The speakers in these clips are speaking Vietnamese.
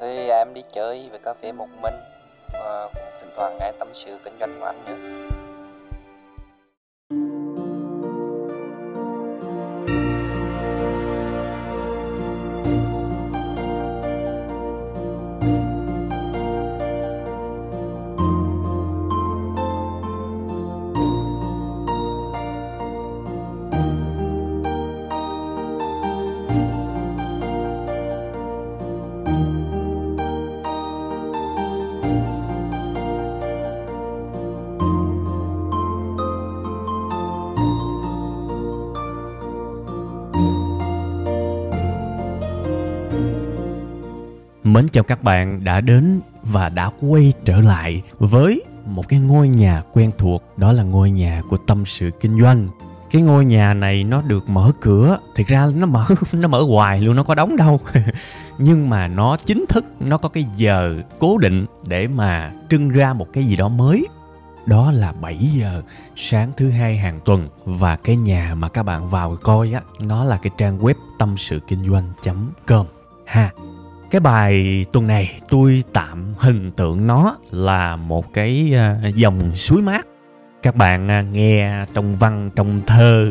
Thì em đi chơi về cà phê một mình và thỉnh thoảng nghe Tâm sự Kinh doanh của anh nữa. Mến chào các bạn đã đến và đã quay trở lại với một cái ngôi nhà quen thuộc, đó là ngôi nhà của Tâm sự Kinh doanh. Cái ngôi nhà này nó được mở cửa, thực ra nó mở hoài luôn, nó có đóng đâu. Nhưng mà nó chính thức, nó có cái giờ cố định để mà trưng ra một cái gì đó mới. Đó là 7 giờ sáng thứ hai hàng tuần, và cái nhà mà các bạn vào coi á, nó là cái trang web tamsưkinhdoanh.com ha. Cái bài tuần này tôi tạm hình tượng nó là một cái dòng suối mát. Các bạn nghe trong văn, trong thơ,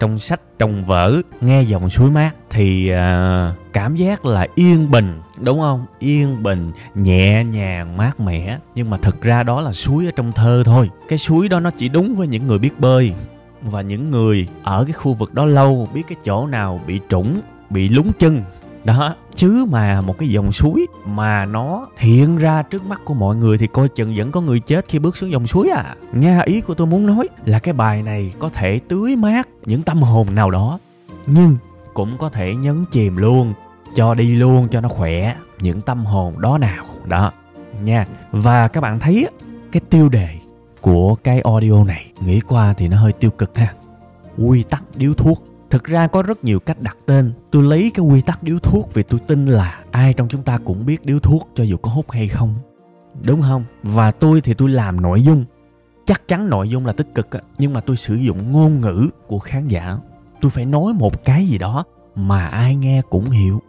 trong sách, trong vở, nghe dòng suối mát thì cảm giác là yên bình, đúng không? Yên bình, nhẹ nhàng, mát mẻ. Nhưng mà thật ra đó là suối ở trong thơ thôi. Cái suối đó nó chỉ đúng với những người biết bơi và những người ở cái khu vực đó lâu, biết cái chỗ nào bị trũng, bị lún chân. Đó, chứ mà một cái dòng suối mà nó hiện ra trước mắt của mọi người thì coi chừng vẫn có người chết khi bước xuống dòng suối à. Nghe ý của tôi muốn nói là cái bài này có thể tưới mát những tâm hồn nào đó, nhưng cũng có thể nhấn chìm luôn, cho đi luôn cho nó khỏe những tâm hồn đó nào đó nha. Và các bạn thấy cái tiêu đề của cái audio này nghĩ qua thì nó hơi tiêu cực ha. Quy tắc điếu thuốc. Thực ra có rất nhiều cách đặt tên. Tôi lấy cái quy tắc điếu thuốc vì tôi tin là ai trong chúng ta cũng biết điếu thuốc cho dù có hút hay không, đúng không? Và tôi thì tôi làm nội dung, chắc chắn nội dung là tích cực, nhưng mà tôi sử dụng ngôn ngữ của khán giả. Tôi phải nói một cái gì đó mà ai nghe cũng hiểu,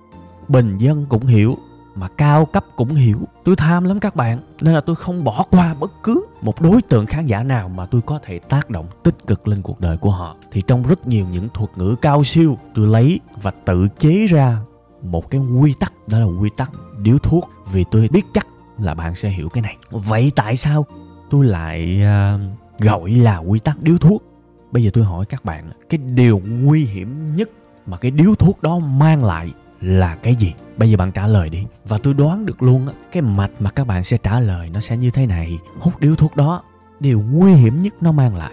bình dân cũng hiểu, mà cao cấp cũng hiểu. Tôi tham lắm các bạn, nên là tôi không bỏ qua bất cứ một đối tượng khán giả nào mà tôi có thể tác động tích cực lên cuộc đời của họ. Thì trong rất nhiều những thuật ngữ cao siêu, tôi lấy và tự chế ra một cái quy tắc, đó là quy tắc điếu thuốc, vì tôi biết chắc là bạn sẽ hiểu cái này. Vậy tại sao tôi lại gọi là quy tắc điếu thuốc? Bây giờ tôi hỏi các bạn, cái điều nguy hiểm nhất mà cái điếu thuốc đó mang lại là cái gì? Bây giờ bạn trả lời đi. Và tôi đoán được luôn á, cái mạch mà các bạn sẽ trả lời nó sẽ như thế này. Hút điếu thuốc đó, điều nguy hiểm nhất nó mang lại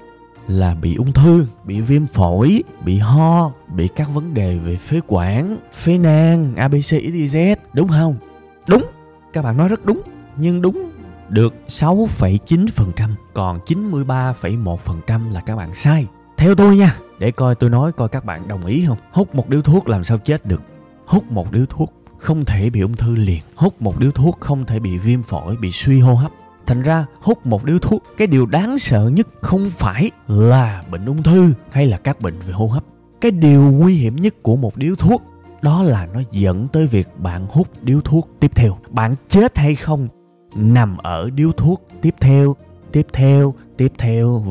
là bị ung thư, bị viêm phổi, bị ho, bị các vấn đề về phế quản, phế nang, ABCDZ, đúng không? Đúng, các bạn nói rất đúng. Nhưng đúng được 6,9%, còn 93,1% là các bạn sai. Theo tôi nha, để coi tôi nói coi các bạn đồng ý không. Hút một điếu thuốc làm sao chết được? Hút một điếu thuốc không thể bị ung thư liền. Hút một điếu thuốc không thể bị viêm phổi, bị suy hô hấp. Thành ra hút một điếu thuốc, cái điều đáng sợ nhất không phải là bệnh ung thư hay là các bệnh về hô hấp. Cái điều nguy hiểm nhất của một điếu thuốc đó là nó dẫn tới việc bạn hút điếu thuốc tiếp theo. Bạn chết hay không nằm ở điếu thuốc tiếp theo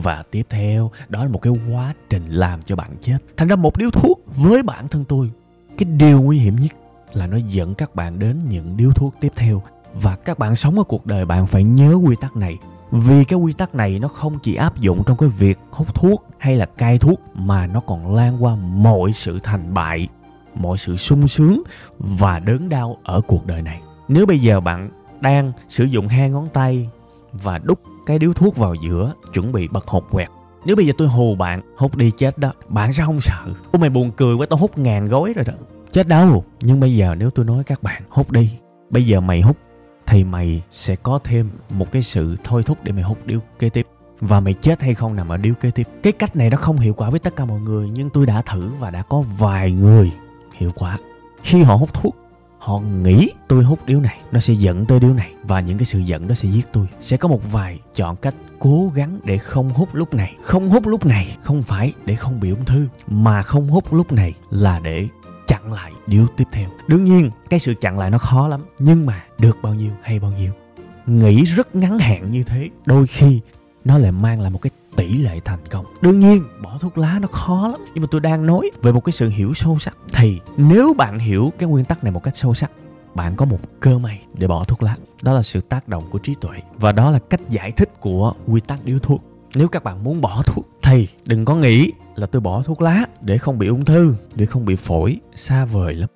và tiếp theo. Đó là một cái quá trình làm cho bạn chết. Thành ra một điếu thuốc với bản thân tôi, cái điều nguy hiểm nhất là nó dẫn các bạn đến những điếu thuốc tiếp theo. Và các bạn sống ở cuộc đời, bạn phải nhớ quy tắc này. Vì cái quy tắc này nó không chỉ áp dụng trong cái việc hút thuốc hay là cai thuốc, mà nó còn lan qua mọi sự thành bại, mọi sự sung sướng và đớn đau ở cuộc đời này. Nếu bây giờ bạn đang sử dụng 2 ngón tay và đút cái điếu thuốc vào giữa, chuẩn bị bật hột quẹt. Nếu bây giờ tôi hù bạn hút đi chết đó, bạn sẽ không sợ. Ôi mày buồn cười quá, tao hút 1000 gói rồi đó. Chết đâu. Nhưng bây giờ nếu tôi nói các bạn hút đi, bây giờ mày hút thì mày sẽ có thêm một cái sự thôi thúc để mày hút điếu kế tiếp. Và mày chết hay không nằm ở điếu kế tiếp. Cái cách này nó không hiệu quả với tất cả mọi người, nhưng tôi đã thử và đã có vài người hiệu quả. Khi họ hút thuốc, họ nghĩ tôi hút điếu này, nó sẽ dẫn tới điếu này, và những cái sự dẫn đó sẽ giết tôi. Sẽ có một vài chọn cách cố gắng để không hút lúc này. Không hút lúc này không phải để không bị ung thư, mà không hút lúc này là để chặn lại điếu tiếp theo. Đương nhiên, cái sự chặn lại nó khó lắm, nhưng mà được bao nhiêu hay bao nhiêu. Nghĩ rất ngắn hạn như thế, đôi khi nó lại mang lại một cái tỷ lệ thành công. Đương nhiên, bỏ thuốc lá nó khó lắm, nhưng mà tôi đang nói về một cái sự hiểu sâu sắc. Thì nếu bạn hiểu cái nguyên tắc này một cách sâu sắc, bạn có một cơ may để bỏ thuốc lá. Đó là sự tác động của trí tuệ. Và đó là cách giải thích của quy tắc điếu thuốc. Nếu các bạn muốn bỏ thuốc thì đừng có nghĩ là tôi bỏ thuốc lá để không bị ung thư, để không bị phổi, xa vời lắm.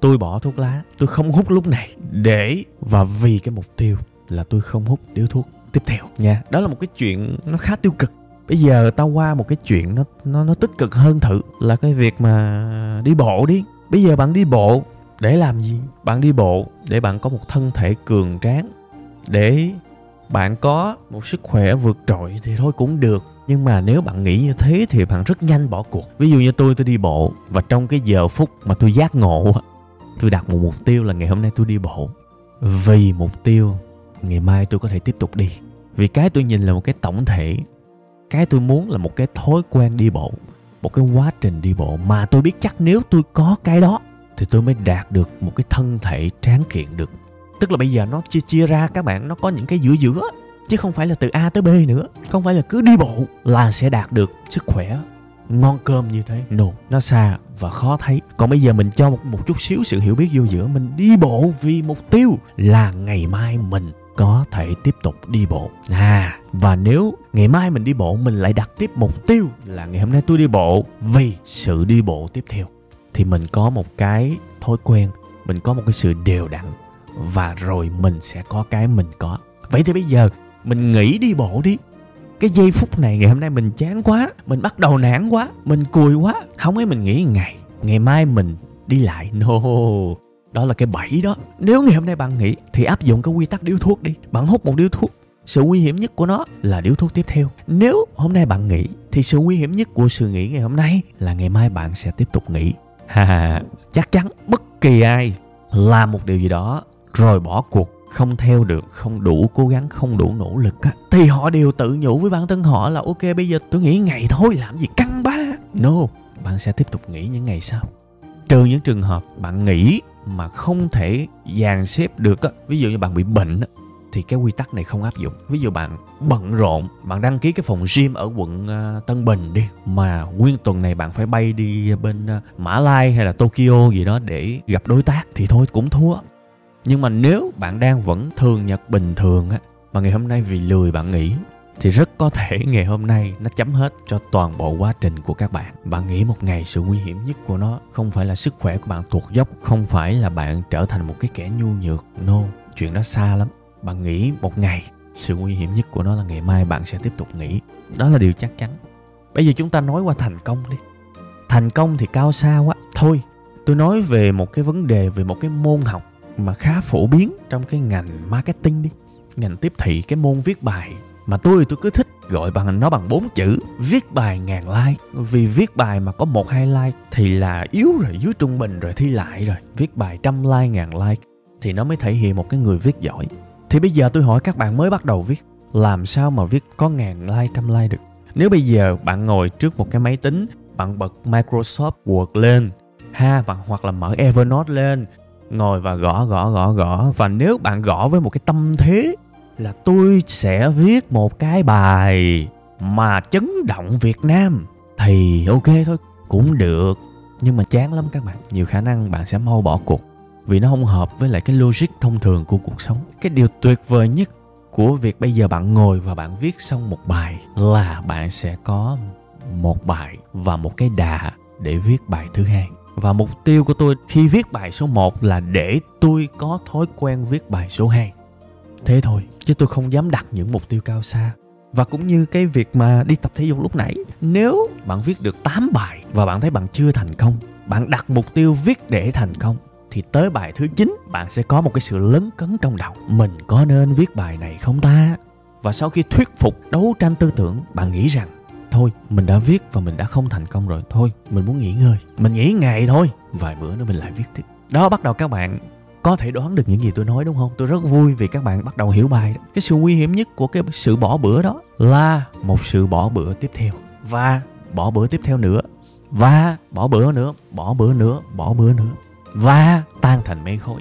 Tôi bỏ thuốc lá, tôi không hút lúc này để và vì cái mục tiêu là tôi không hút điếu thuốc tiếp theo nha. Đó là một cái chuyện nó khá tiêu cực. Bây giờ tao qua một cái chuyện nó tích cực hơn thử, là cái việc mà đi bộ đi. Bây giờ bạn đi bộ để làm gì? Bạn đi bộ để bạn có một thân thể cường tráng, để bạn có một sức khỏe vượt trội thì thôi cũng được. Nhưng mà nếu bạn nghĩ như thế thì bạn rất nhanh bỏ cuộc. Ví dụ như tôi đi bộ, và trong cái giờ phút mà tôi giác ngộ, tôi đặt một mục tiêu là ngày hôm nay tôi đi bộ vì mục tiêu ngày mai tôi có thể tiếp tục đi. Vì cái tôi nhìn là một cái tổng thể. Cái tôi muốn là một cái thói quen đi bộ, một cái quá trình đi bộ mà tôi biết chắc nếu tôi có cái đó thì tôi mới đạt được một cái thân thể tráng kiện được. Tức là bây giờ nó chia ra các bạn, nó có những cái giữa chứ không phải là từ A tới B nữa. Không phải là cứ đi bộ là sẽ đạt được sức khỏe ngon cơm như thế. No, nó xa và khó thấy. Còn bây giờ mình cho một chút xíu sự hiểu biết vô giữa. Mình đi bộ vì mục tiêu là ngày mai mình có thể tiếp tục đi bộ. Và nếu ngày mai mình đi bộ, mình lại đặt tiếp mục tiêu là ngày hôm nay tôi đi bộ vì sự đi bộ tiếp theo, thì mình có một cái thói quen, mình có một cái sự đều đặn, và rồi mình sẽ có cái mình có. Vậy thì bây giờ mình nghỉ đi bộ đi. Cái giây phút này ngày hôm nay mình chán quá, mình bắt đầu nản quá, mình cùi quá, không ấy mình nghỉ ngày, ngày mai mình đi lại. No, đó là cái bẫy đó. Nếu ngày hôm nay bạn nghỉ thì áp dụng cái quy tắc điếu thuốc đi. Bạn hút một điếu thuốc, sự nguy hiểm nhất của nó là điếu thuốc tiếp theo. Nếu hôm nay bạn nghỉ thì sự nguy hiểm nhất của sự nghỉ ngày hôm nay là ngày mai bạn sẽ tiếp tục nghỉ. Chắc chắn bất kỳ ai làm một điều gì đó rồi bỏ cuộc, không theo được, không đủ cố gắng, không đủ nỗ lực á, thì họ đều tự nhủ với bản thân họ là ok bây giờ tôi nghỉ ngày thôi, làm gì căng ba. No, bạn sẽ tiếp tục nghỉ những ngày sau. Trừ những trường hợp bạn nghỉ mà không thể dàn xếp được á, ví dụ như bạn bị bệnh á, thì cái quy tắc này không áp dụng. Ví dụ bạn bận rộn, bạn đăng ký cái phòng gym ở quận Tân Bình đi, mà nguyên tuần này bạn phải bay đi bên Mã Lai hay là Tokyo gì đó để gặp đối tác, thì thôi cũng thua. Nhưng mà nếu bạn đang vẫn thường nhật bình thường á, mà ngày hôm nay vì lười bạn nghỉ, thì rất có thể ngày hôm nay nó chấm hết cho toàn bộ quá trình của các bạn. Bạn nghỉ một ngày, sự nguy hiểm nhất của nó không phải là sức khỏe của bạn tuột dốc, không phải là bạn trở thành một cái kẻ nhu nhược. No, chuyện đó xa lắm. Bạn nghỉ một ngày, sự nguy hiểm nhất của nó là ngày mai bạn sẽ tiếp tục nghỉ. Đó là điều chắc chắn. Bây giờ chúng ta nói qua thành công đi. Thành công thì cao xa quá. Thôi, tôi nói về một cái vấn đề, về một cái môn học mà khá phổ biến trong cái ngành marketing đi, ngành tiếp thị, cái môn viết bài mà tôi cứ thích gọi nó bằng 4 chữ: viết bài 1000 like. Vì viết bài mà có 1-2 like thì là yếu rồi, dưới trung bình rồi, thi lại rồi. Viết bài 100 like, 1000 like thì nó mới thể hiện một cái người viết giỏi. Thì bây giờ tôi hỏi các bạn mới bắt đầu viết, làm sao mà viết có 1000 like, 100 like được? Nếu bây giờ bạn ngồi trước một cái máy tính, bạn bật Microsoft Word lên, hoặc là mở Evernote lên, ngồi và gõ. Và nếu bạn gõ với một cái tâm thế là tôi sẽ viết một cái bài mà chấn động Việt Nam, thì ok thôi, cũng được. Nhưng mà chán lắm các bạn. Nhiều khả năng bạn sẽ mau bỏ cuộc, vì nó không hợp với lại cái logic thông thường của cuộc sống. Cái điều tuyệt vời nhất của việc bây giờ bạn ngồi và bạn viết xong một bài là bạn sẽ có một bài và một cái đà để viết bài thứ hai. Và mục tiêu của tôi khi viết bài số 1 là để tôi có thói quen viết bài số 2. Thế thôi, chứ tôi không dám đặt những mục tiêu cao xa. Và cũng như cái việc mà đi tập thể dục lúc nãy, nếu bạn viết được 8 bài và bạn thấy bạn chưa thành công, bạn đặt mục tiêu viết để thành công. thì tới bài thứ 9 bạn sẽ có một cái sự lấn cấn trong đầu. Mình có nên viết bài này không ta? Và sau khi thuyết phục, đấu tranh tư tưởng, bạn nghĩ rằng thôi mình đã viết và mình đã không thành công rồi, thôi mình muốn nghỉ ngơi, mình nghỉ ngày thôi, vài bữa nữa mình lại viết tiếp. Đó, bắt đầu các bạn có thể đoán được những gì tôi nói đúng không? Tôi rất vui vì các bạn bắt đầu hiểu bài đó. Cái sự nguy hiểm nhất của cái sự bỏ bữa đó là một sự bỏ bữa tiếp theo, và bỏ bữa tiếp theo nữa, và bỏ bữa nữa, và tan thành mây khói.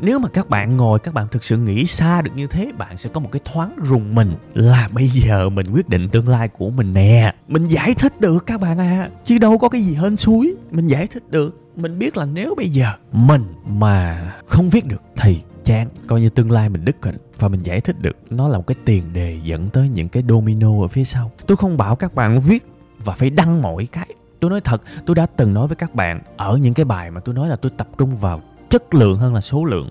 Nếu mà các bạn ngồi, các bạn thực sự nghĩ xa được như thế, bạn sẽ có một cái thoáng rùng mình là bây giờ mình quyết định tương lai của mình nè. Mình giải thích được các bạn à, chứ đâu có cái gì hên xui. Mình giải thích được, mình biết là nếu bây giờ mình mà không viết được thì chán, coi như tương lai mình đứt rồi. Và mình giải thích được, nó là một cái tiền đề dẫn tới những cái domino ở phía sau. Tôi không bảo các bạn viết và phải đăng mỗi cái. Tôi nói thật, tôi đã từng nói với các bạn ở những cái bài mà tôi nói là tôi tập trung vào chất lượng hơn là số lượng.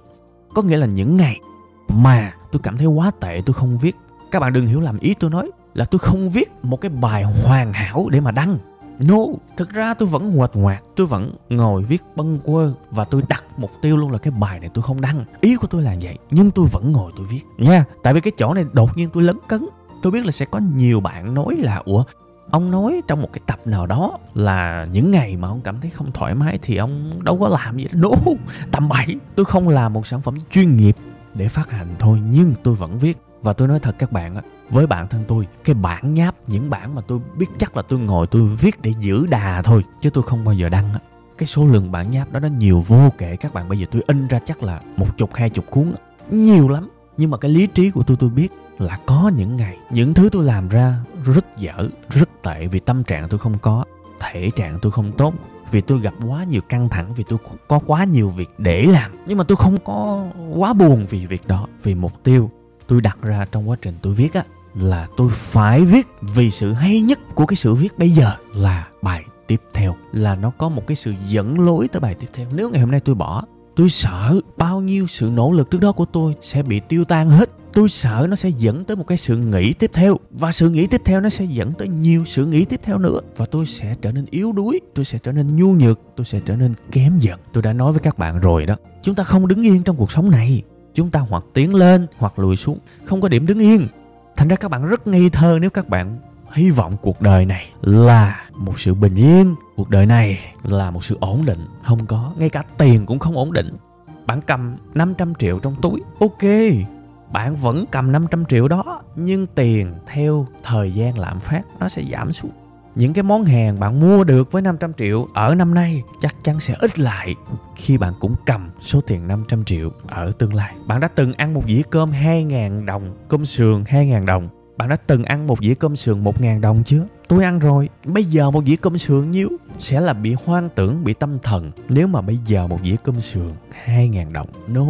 Có nghĩa là những ngày mà tôi cảm thấy quá tệ tôi không viết. Các bạn đừng hiểu lầm, ý tôi nói là tôi không viết một cái bài hoàn hảo để mà đăng. No, thực ra tôi vẫn nguệch ngoạc, tôi vẫn ngồi viết bâng quơ, và tôi đặt mục tiêu luôn là cái bài này tôi không đăng. Ý của tôi là vậy, nhưng tôi vẫn ngồi tôi viết nha. Tại vì cái chỗ này đột nhiên tôi lấn cấn. Tôi biết là sẽ có nhiều bạn nói là ủa, ông nói trong một cái tập nào đó là những ngày mà ông cảm thấy không thoải mái thì ông đâu có làm gì đó. No, tầm bậy. Tôi không làm một sản phẩm chuyên nghiệp để phát hành thôi, nhưng tôi vẫn viết. Và tôi nói thật các bạn á, với bản thân tôi, cái bản nháp, những bản mà tôi biết chắc là tôi ngồi tôi viết để giữ đà thôi, chứ tôi không bao giờ đăng á. Cái số lượng bản nháp đó nó nhiều vô kể các bạn. Bây giờ tôi in ra chắc là 10-20 cuốn, nhiều lắm. Nhưng mà cái lý trí của tôi biết là có những ngày, những thứ tôi làm ra rất dở, rất tệ vì tâm trạng tôi không có, thể trạng tôi không tốt, vì tôi gặp quá nhiều căng thẳng, vì tôi có quá nhiều việc để làm. Nhưng mà tôi không có quá buồn vì việc đó, vì mục tiêu tôi đặt ra trong quá trình tôi viết á là tôi phải viết, vì sự hay nhất của cái sự viết bây giờ là bài tiếp theo, là nó có một cái sự dẫn lối tới bài tiếp theo. Nếu ngày hôm nay tôi bỏ, tôi sợ bao nhiêu sự nỗ lực trước đó của tôi sẽ bị tiêu tan hết. Tôi sợ nó sẽ dẫn tới một cái sự nghĩ tiếp theo, và sự nghĩ tiếp theo nó sẽ dẫn tới nhiều sự nghĩ tiếp theo nữa, và tôi sẽ trở nên yếu đuối, tôi sẽ trở nên nhu nhược, tôi sẽ trở nên kém giận. Tôi đã nói với các bạn rồi đó, chúng ta không đứng yên trong cuộc sống này. Chúng ta hoặc tiến lên hoặc lùi xuống, không có điểm đứng yên. Thành ra các bạn rất ngây thơ nếu các bạn hy vọng cuộc đời này là một sự bình yên, cuộc đời này là một sự ổn định. Không có, ngay cả tiền cũng không ổn định. Bạn cầm 500 triệu trong túi, ok, bạn vẫn cầm 500 triệu đó, nhưng tiền theo thời gian lạm phát nó sẽ giảm xuống. Những cái món hàng bạn mua được với 500 triệu ở năm nay chắc chắn sẽ ít lại khi bạn cũng cầm số tiền 500 triệu ở tương lai. Bạn đã từng ăn một dĩa cơm 2.000 đồng, cơm sườn 2.000 đồng. Bạn đã từng ăn một dĩa cơm sườn 1.000 đồng chưa? Tôi ăn rồi. Bây giờ một dĩa cơm sườn nhiêu? Sẽ là bị hoang tưởng, bị tâm thần. Nếu mà bây giờ một dĩa cơm sườn 2.000 đồng, no,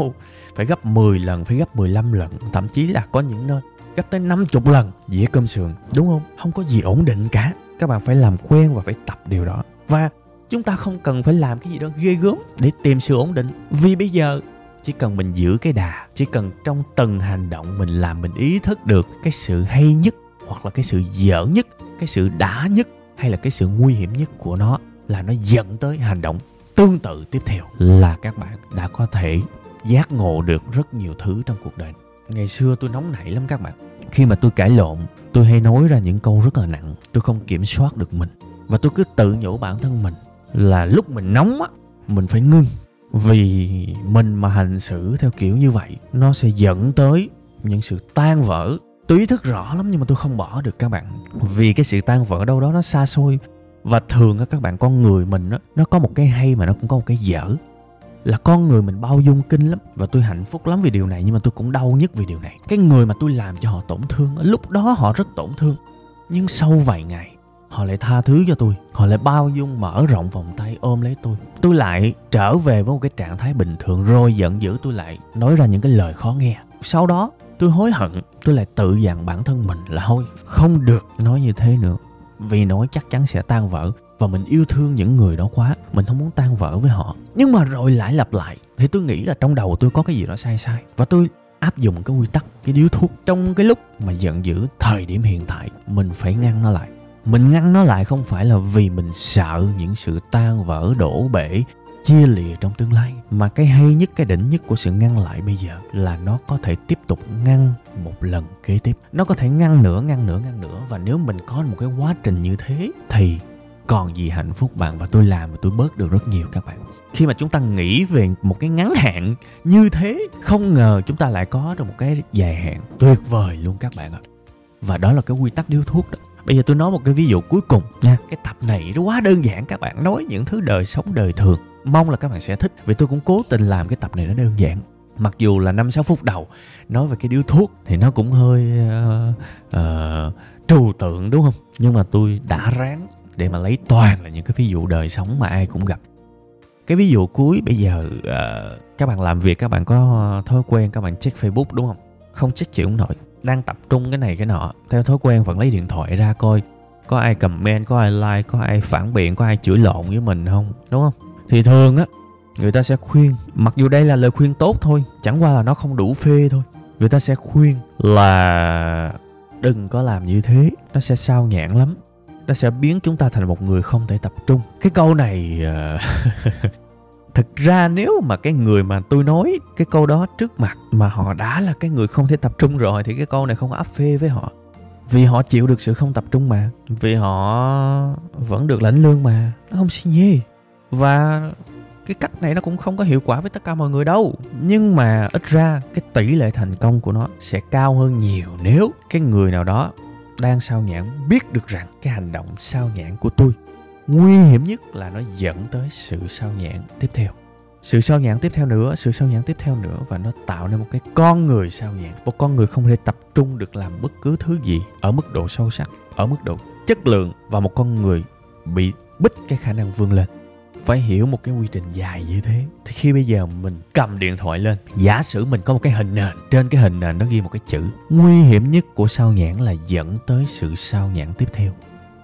phải gấp 10 lần, phải gấp 15 lần. Thậm chí là có những nơi gấp tới 50 lần dĩa cơm sườn, đúng không? Không có gì ổn định cả. Các bạn phải làm quen và phải tập điều đó. Và chúng ta không cần phải làm cái gì đó ghê gớm để tìm sự ổn định. Vì bây giờ chỉ cần mình giữ cái đà, chỉ cần trong từng hành động mình làm mình ý thức được cái sự hay nhất, hoặc là cái sự dở nhất, cái sự đã nhất, hay là cái sự nguy hiểm nhất của nó, là nó dẫn tới hành động tương tự tiếp theo, là các bạn đã có thể giác ngộ được rất nhiều thứ trong cuộc đời. Ngày xưa tôi nóng nảy lắm các bạn. Khi mà tôi cãi lộn, tôi hay nói ra những câu rất là nặng. Tôi không kiểm soát được mình. Và tôi cứ tự nhủ bản thân mình là lúc mình nóng á, mình phải ngưng. Vì mình mà hành xử theo kiểu như vậy, nó sẽ dẫn tới những sự tan vỡ. Tôi ý thức rõ lắm nhưng mà tôi không bỏ được các bạn. Vì cái sự tan vỡ đâu đó nó xa xôi. Và thường á các bạn, con người mình á, nó có một cái hay mà nó cũng có một cái dở. Là con người mình bao dung kinh lắm. Và tôi hạnh phúc lắm vì điều này, nhưng mà tôi cũng đau nhất vì điều này. Cái người mà tôi làm cho họ tổn thương, lúc đó họ rất tổn thương, nhưng sau vài ngày họ lại tha thứ cho tôi, họ lại bao dung, mở rộng vòng tay ôm lấy tôi. Tôi lại trở về với một cái trạng thái bình thường, rồi giận dữ tôi lại nói ra những cái lời khó nghe. Sau đó tôi hối hận, tôi lại tự dặn bản thân mình là thôi, không được nói như thế nữa, vì nói chắc chắn sẽ tan vỡ. Và mình yêu thương những người đó quá, mình không muốn tan vỡ với họ. Nhưng mà rồi lại lặp lại, thì tôi nghĩ là trong đầu tôi có cái gì đó sai sai. Và tôi áp dụng cái quy tắc, cái điếu thuốc. Trong cái lúc mà giận dữ, thời điểm hiện tại, mình phải ngăn nó lại. Mình ngăn nó lại không phải là vì mình sợ những sự tan vỡ đổ bể, chia lìa trong tương lai. Mà cái hay nhất, cái đỉnh nhất của sự ngăn lại bây giờ là nó có thể tiếp tục ngăn một lần kế tiếp. Nó có thể ngăn nữa. Và nếu mình có một cái quá trình như thế thì còn gì hạnh phúc bạn. Và tôi làm và tôi bớt được rất nhiều các bạn. Khi mà chúng ta nghĩ về một cái ngắn hạn như thế, không ngờ chúng ta lại có được một cái dài hạn tuyệt vời luôn các bạn ạ. Và đó là cái quy tắc điếu thuốc đó. Bây giờ tôi nói một cái ví dụ cuối cùng nha. Cái tập này nó quá đơn giản các bạn, nói những thứ đời sống đời thường. Mong là các bạn sẽ thích, vì tôi cũng cố tình làm cái tập này nó đơn giản. Mặc dù là 5-6 phút đầu nói về cái điếu thuốc thì nó cũng hơi trừu tượng đúng không? Nhưng mà tôi đã ráng để mà lấy toàn là những cái ví dụ đời sống mà ai cũng gặp. Cái ví dụ cuối bây giờ các bạn làm việc, các bạn có thói quen các bạn check Facebook đúng không? Không check chịu không nổi. Đang tập trung cái này cái nọ, theo thói quen vẫn lấy điện thoại ra coi có ai comment, có ai like, có ai phản biện, có ai chửi lộn với mình không, đúng không? Thì thường á, người ta sẽ khuyên, mặc dù đây là lời khuyên tốt thôi, chẳng qua là nó không đủ phê thôi. Người ta sẽ khuyên là đừng có làm như thế, nó sẽ sao nhãng lắm, nó sẽ biến chúng ta thành một người không thể tập trung. Cái câu này thực ra nếu mà cái người mà tôi nói cái câu đó trước mặt mà họ đã là cái người không thể tập trung rồi thì cái câu này không áp phê với họ. Vì họ chịu được sự không tập trung mà, vì họ vẫn được lãnh lương mà, nó không xi nhê. Và cái cách này nó cũng không có hiệu quả với tất cả mọi người đâu. Nhưng mà ít ra cái tỷ lệ thành công của nó sẽ cao hơn nhiều nếu cái người nào đó đang sao nhãng biết được rằng cái hành động sao nhãng của tôi, nguy hiểm nhất là nó dẫn tới sự sao nhãng tiếp theo. Sự sao nhãng tiếp theo nữa, sự sao nhãng tiếp theo nữa. Và nó tạo nên một cái con người sao nhãng. Một con người không thể tập trung được làm bất cứ thứ gì ở mức độ sâu sắc, ở mức độ chất lượng. Và một con người bị bích cái khả năng vươn lên. Phải hiểu một cái quy trình dài như thế. Thì khi bây giờ mình cầm điện thoại lên, giả sử mình có một cái hình nền, trên cái hình nền nó ghi một cái chữ. Nguy hiểm nhất của sao nhãng là dẫn tới sự sao nhãng tiếp theo.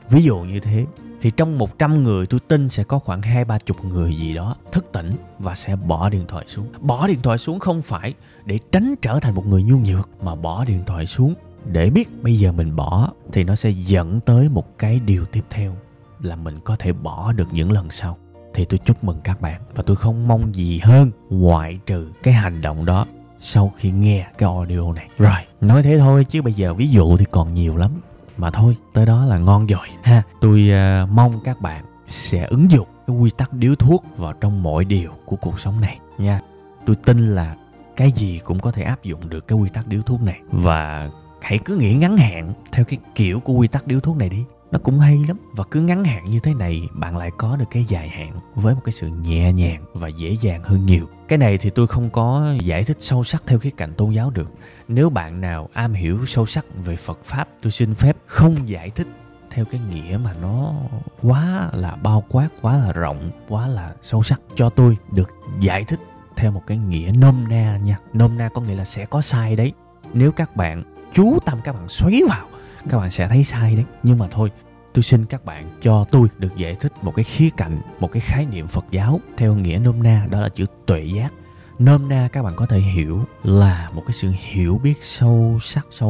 Ví dụ như thế. Thì trong 100 người tôi tin sẽ có khoảng 20-30 người gì đó thức tỉnh và sẽ bỏ điện thoại xuống. Bỏ điện thoại xuống không phải để tránh trở thành một người nhu nhược, mà bỏ điện thoại xuống để biết bây giờ mình bỏ thì nó sẽ dẫn tới một cái điều tiếp theo là mình có thể bỏ được những lần sau. Thì tôi chúc mừng các bạn, và tôi không mong gì hơn ngoại trừ cái hành động đó sau khi nghe cái audio này. Rồi, nói thế thôi chứ bây giờ ví dụ thì còn nhiều lắm. Mà thôi, tới đó là ngon rồi ha. Tôi mong các bạn sẽ ứng dụng cái quy tắc điếu thuốc vào trong mọi điều của cuộc sống này nha. Tôi tin là cái gì cũng có thể áp dụng được cái quy tắc điếu thuốc này. Và hãy cứ nghĩ ngắn hạn theo cái kiểu của quy tắc điếu thuốc này đi. Nó cũng hay lắm. Và cứ ngắn hạn như thế này, bạn lại có được cái dài hạn với một cái sự nhẹ nhàng và dễ dàng hơn nhiều. Cái này thì tôi không có giải thích sâu sắc theo khía cạnh tôn giáo được. Nếu bạn nào am hiểu sâu sắc về Phật Pháp, tôi xin phép không giải thích theo cái nghĩa mà nó quá là bao quát, quá là rộng, quá là sâu sắc. Cho tôi được giải thích theo một cái nghĩa nôm na nha. Nôm na có nghĩa là sẽ có sai đấy. Nếu các bạn chú tâm, các bạn xoáy vào, các bạn sẽ thấy sai đấy. Nhưng mà thôi, tôi xin các bạn cho tôi được giải thích một cái khía cạnh, một cái khái niệm Phật giáo theo nghĩa nôm na, đó là chữ tuệ giác. Nôm na các bạn có thể hiểu là một cái sự hiểu biết sâu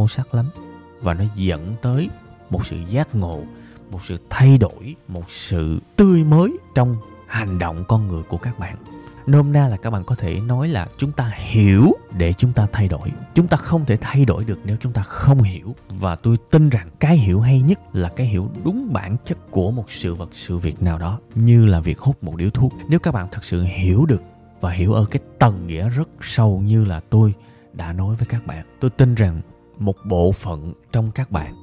sắc lắm. Và nó dẫn tới một sự giác ngộ, một sự thay đổi, một sự tươi mới trong hành động con người của các bạn. Nôm na là các bạn có thể nói là chúng ta hiểu để chúng ta thay đổi. Chúng ta không thể thay đổi được nếu chúng ta không hiểu. Và tôi tin rằng cái hiểu hay nhất là cái hiểu đúng bản chất của một sự vật, sự việc nào đó. Như là việc hút một điếu thuốc. Nếu các bạn thật sự hiểu được và hiểu ở cái tầng nghĩa rất sâu như là tôi đã nói với các bạn, tôi tin rằng một bộ phận trong các bạn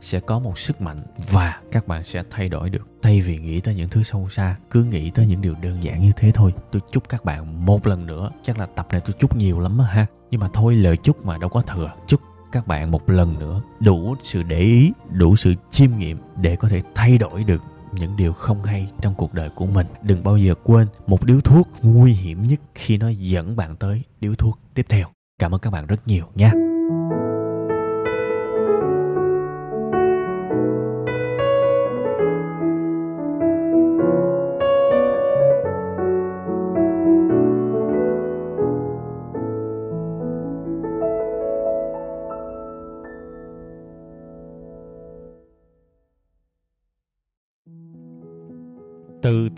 sẽ có một sức mạnh và các bạn sẽ thay đổi được. Thay vì nghĩ tới những thứ sâu xa, cứ nghĩ tới những điều đơn giản như thế thôi. Tôi chúc các bạn một lần nữa, chắc là tập này tôi chúc nhiều lắm ha. Nhưng mà thôi, lời chúc mà đâu có thừa. Chúc các bạn một lần nữa đủ sự để ý, đủ sự chiêm nghiệm để có thể thay đổi được những điều không hay trong cuộc đời của mình. Đừng bao giờ quên một điếu thuốc nguy hiểm nhất khi nó dẫn bạn tới điếu thuốc tiếp theo. Cảm ơn các bạn rất nhiều nha. Từ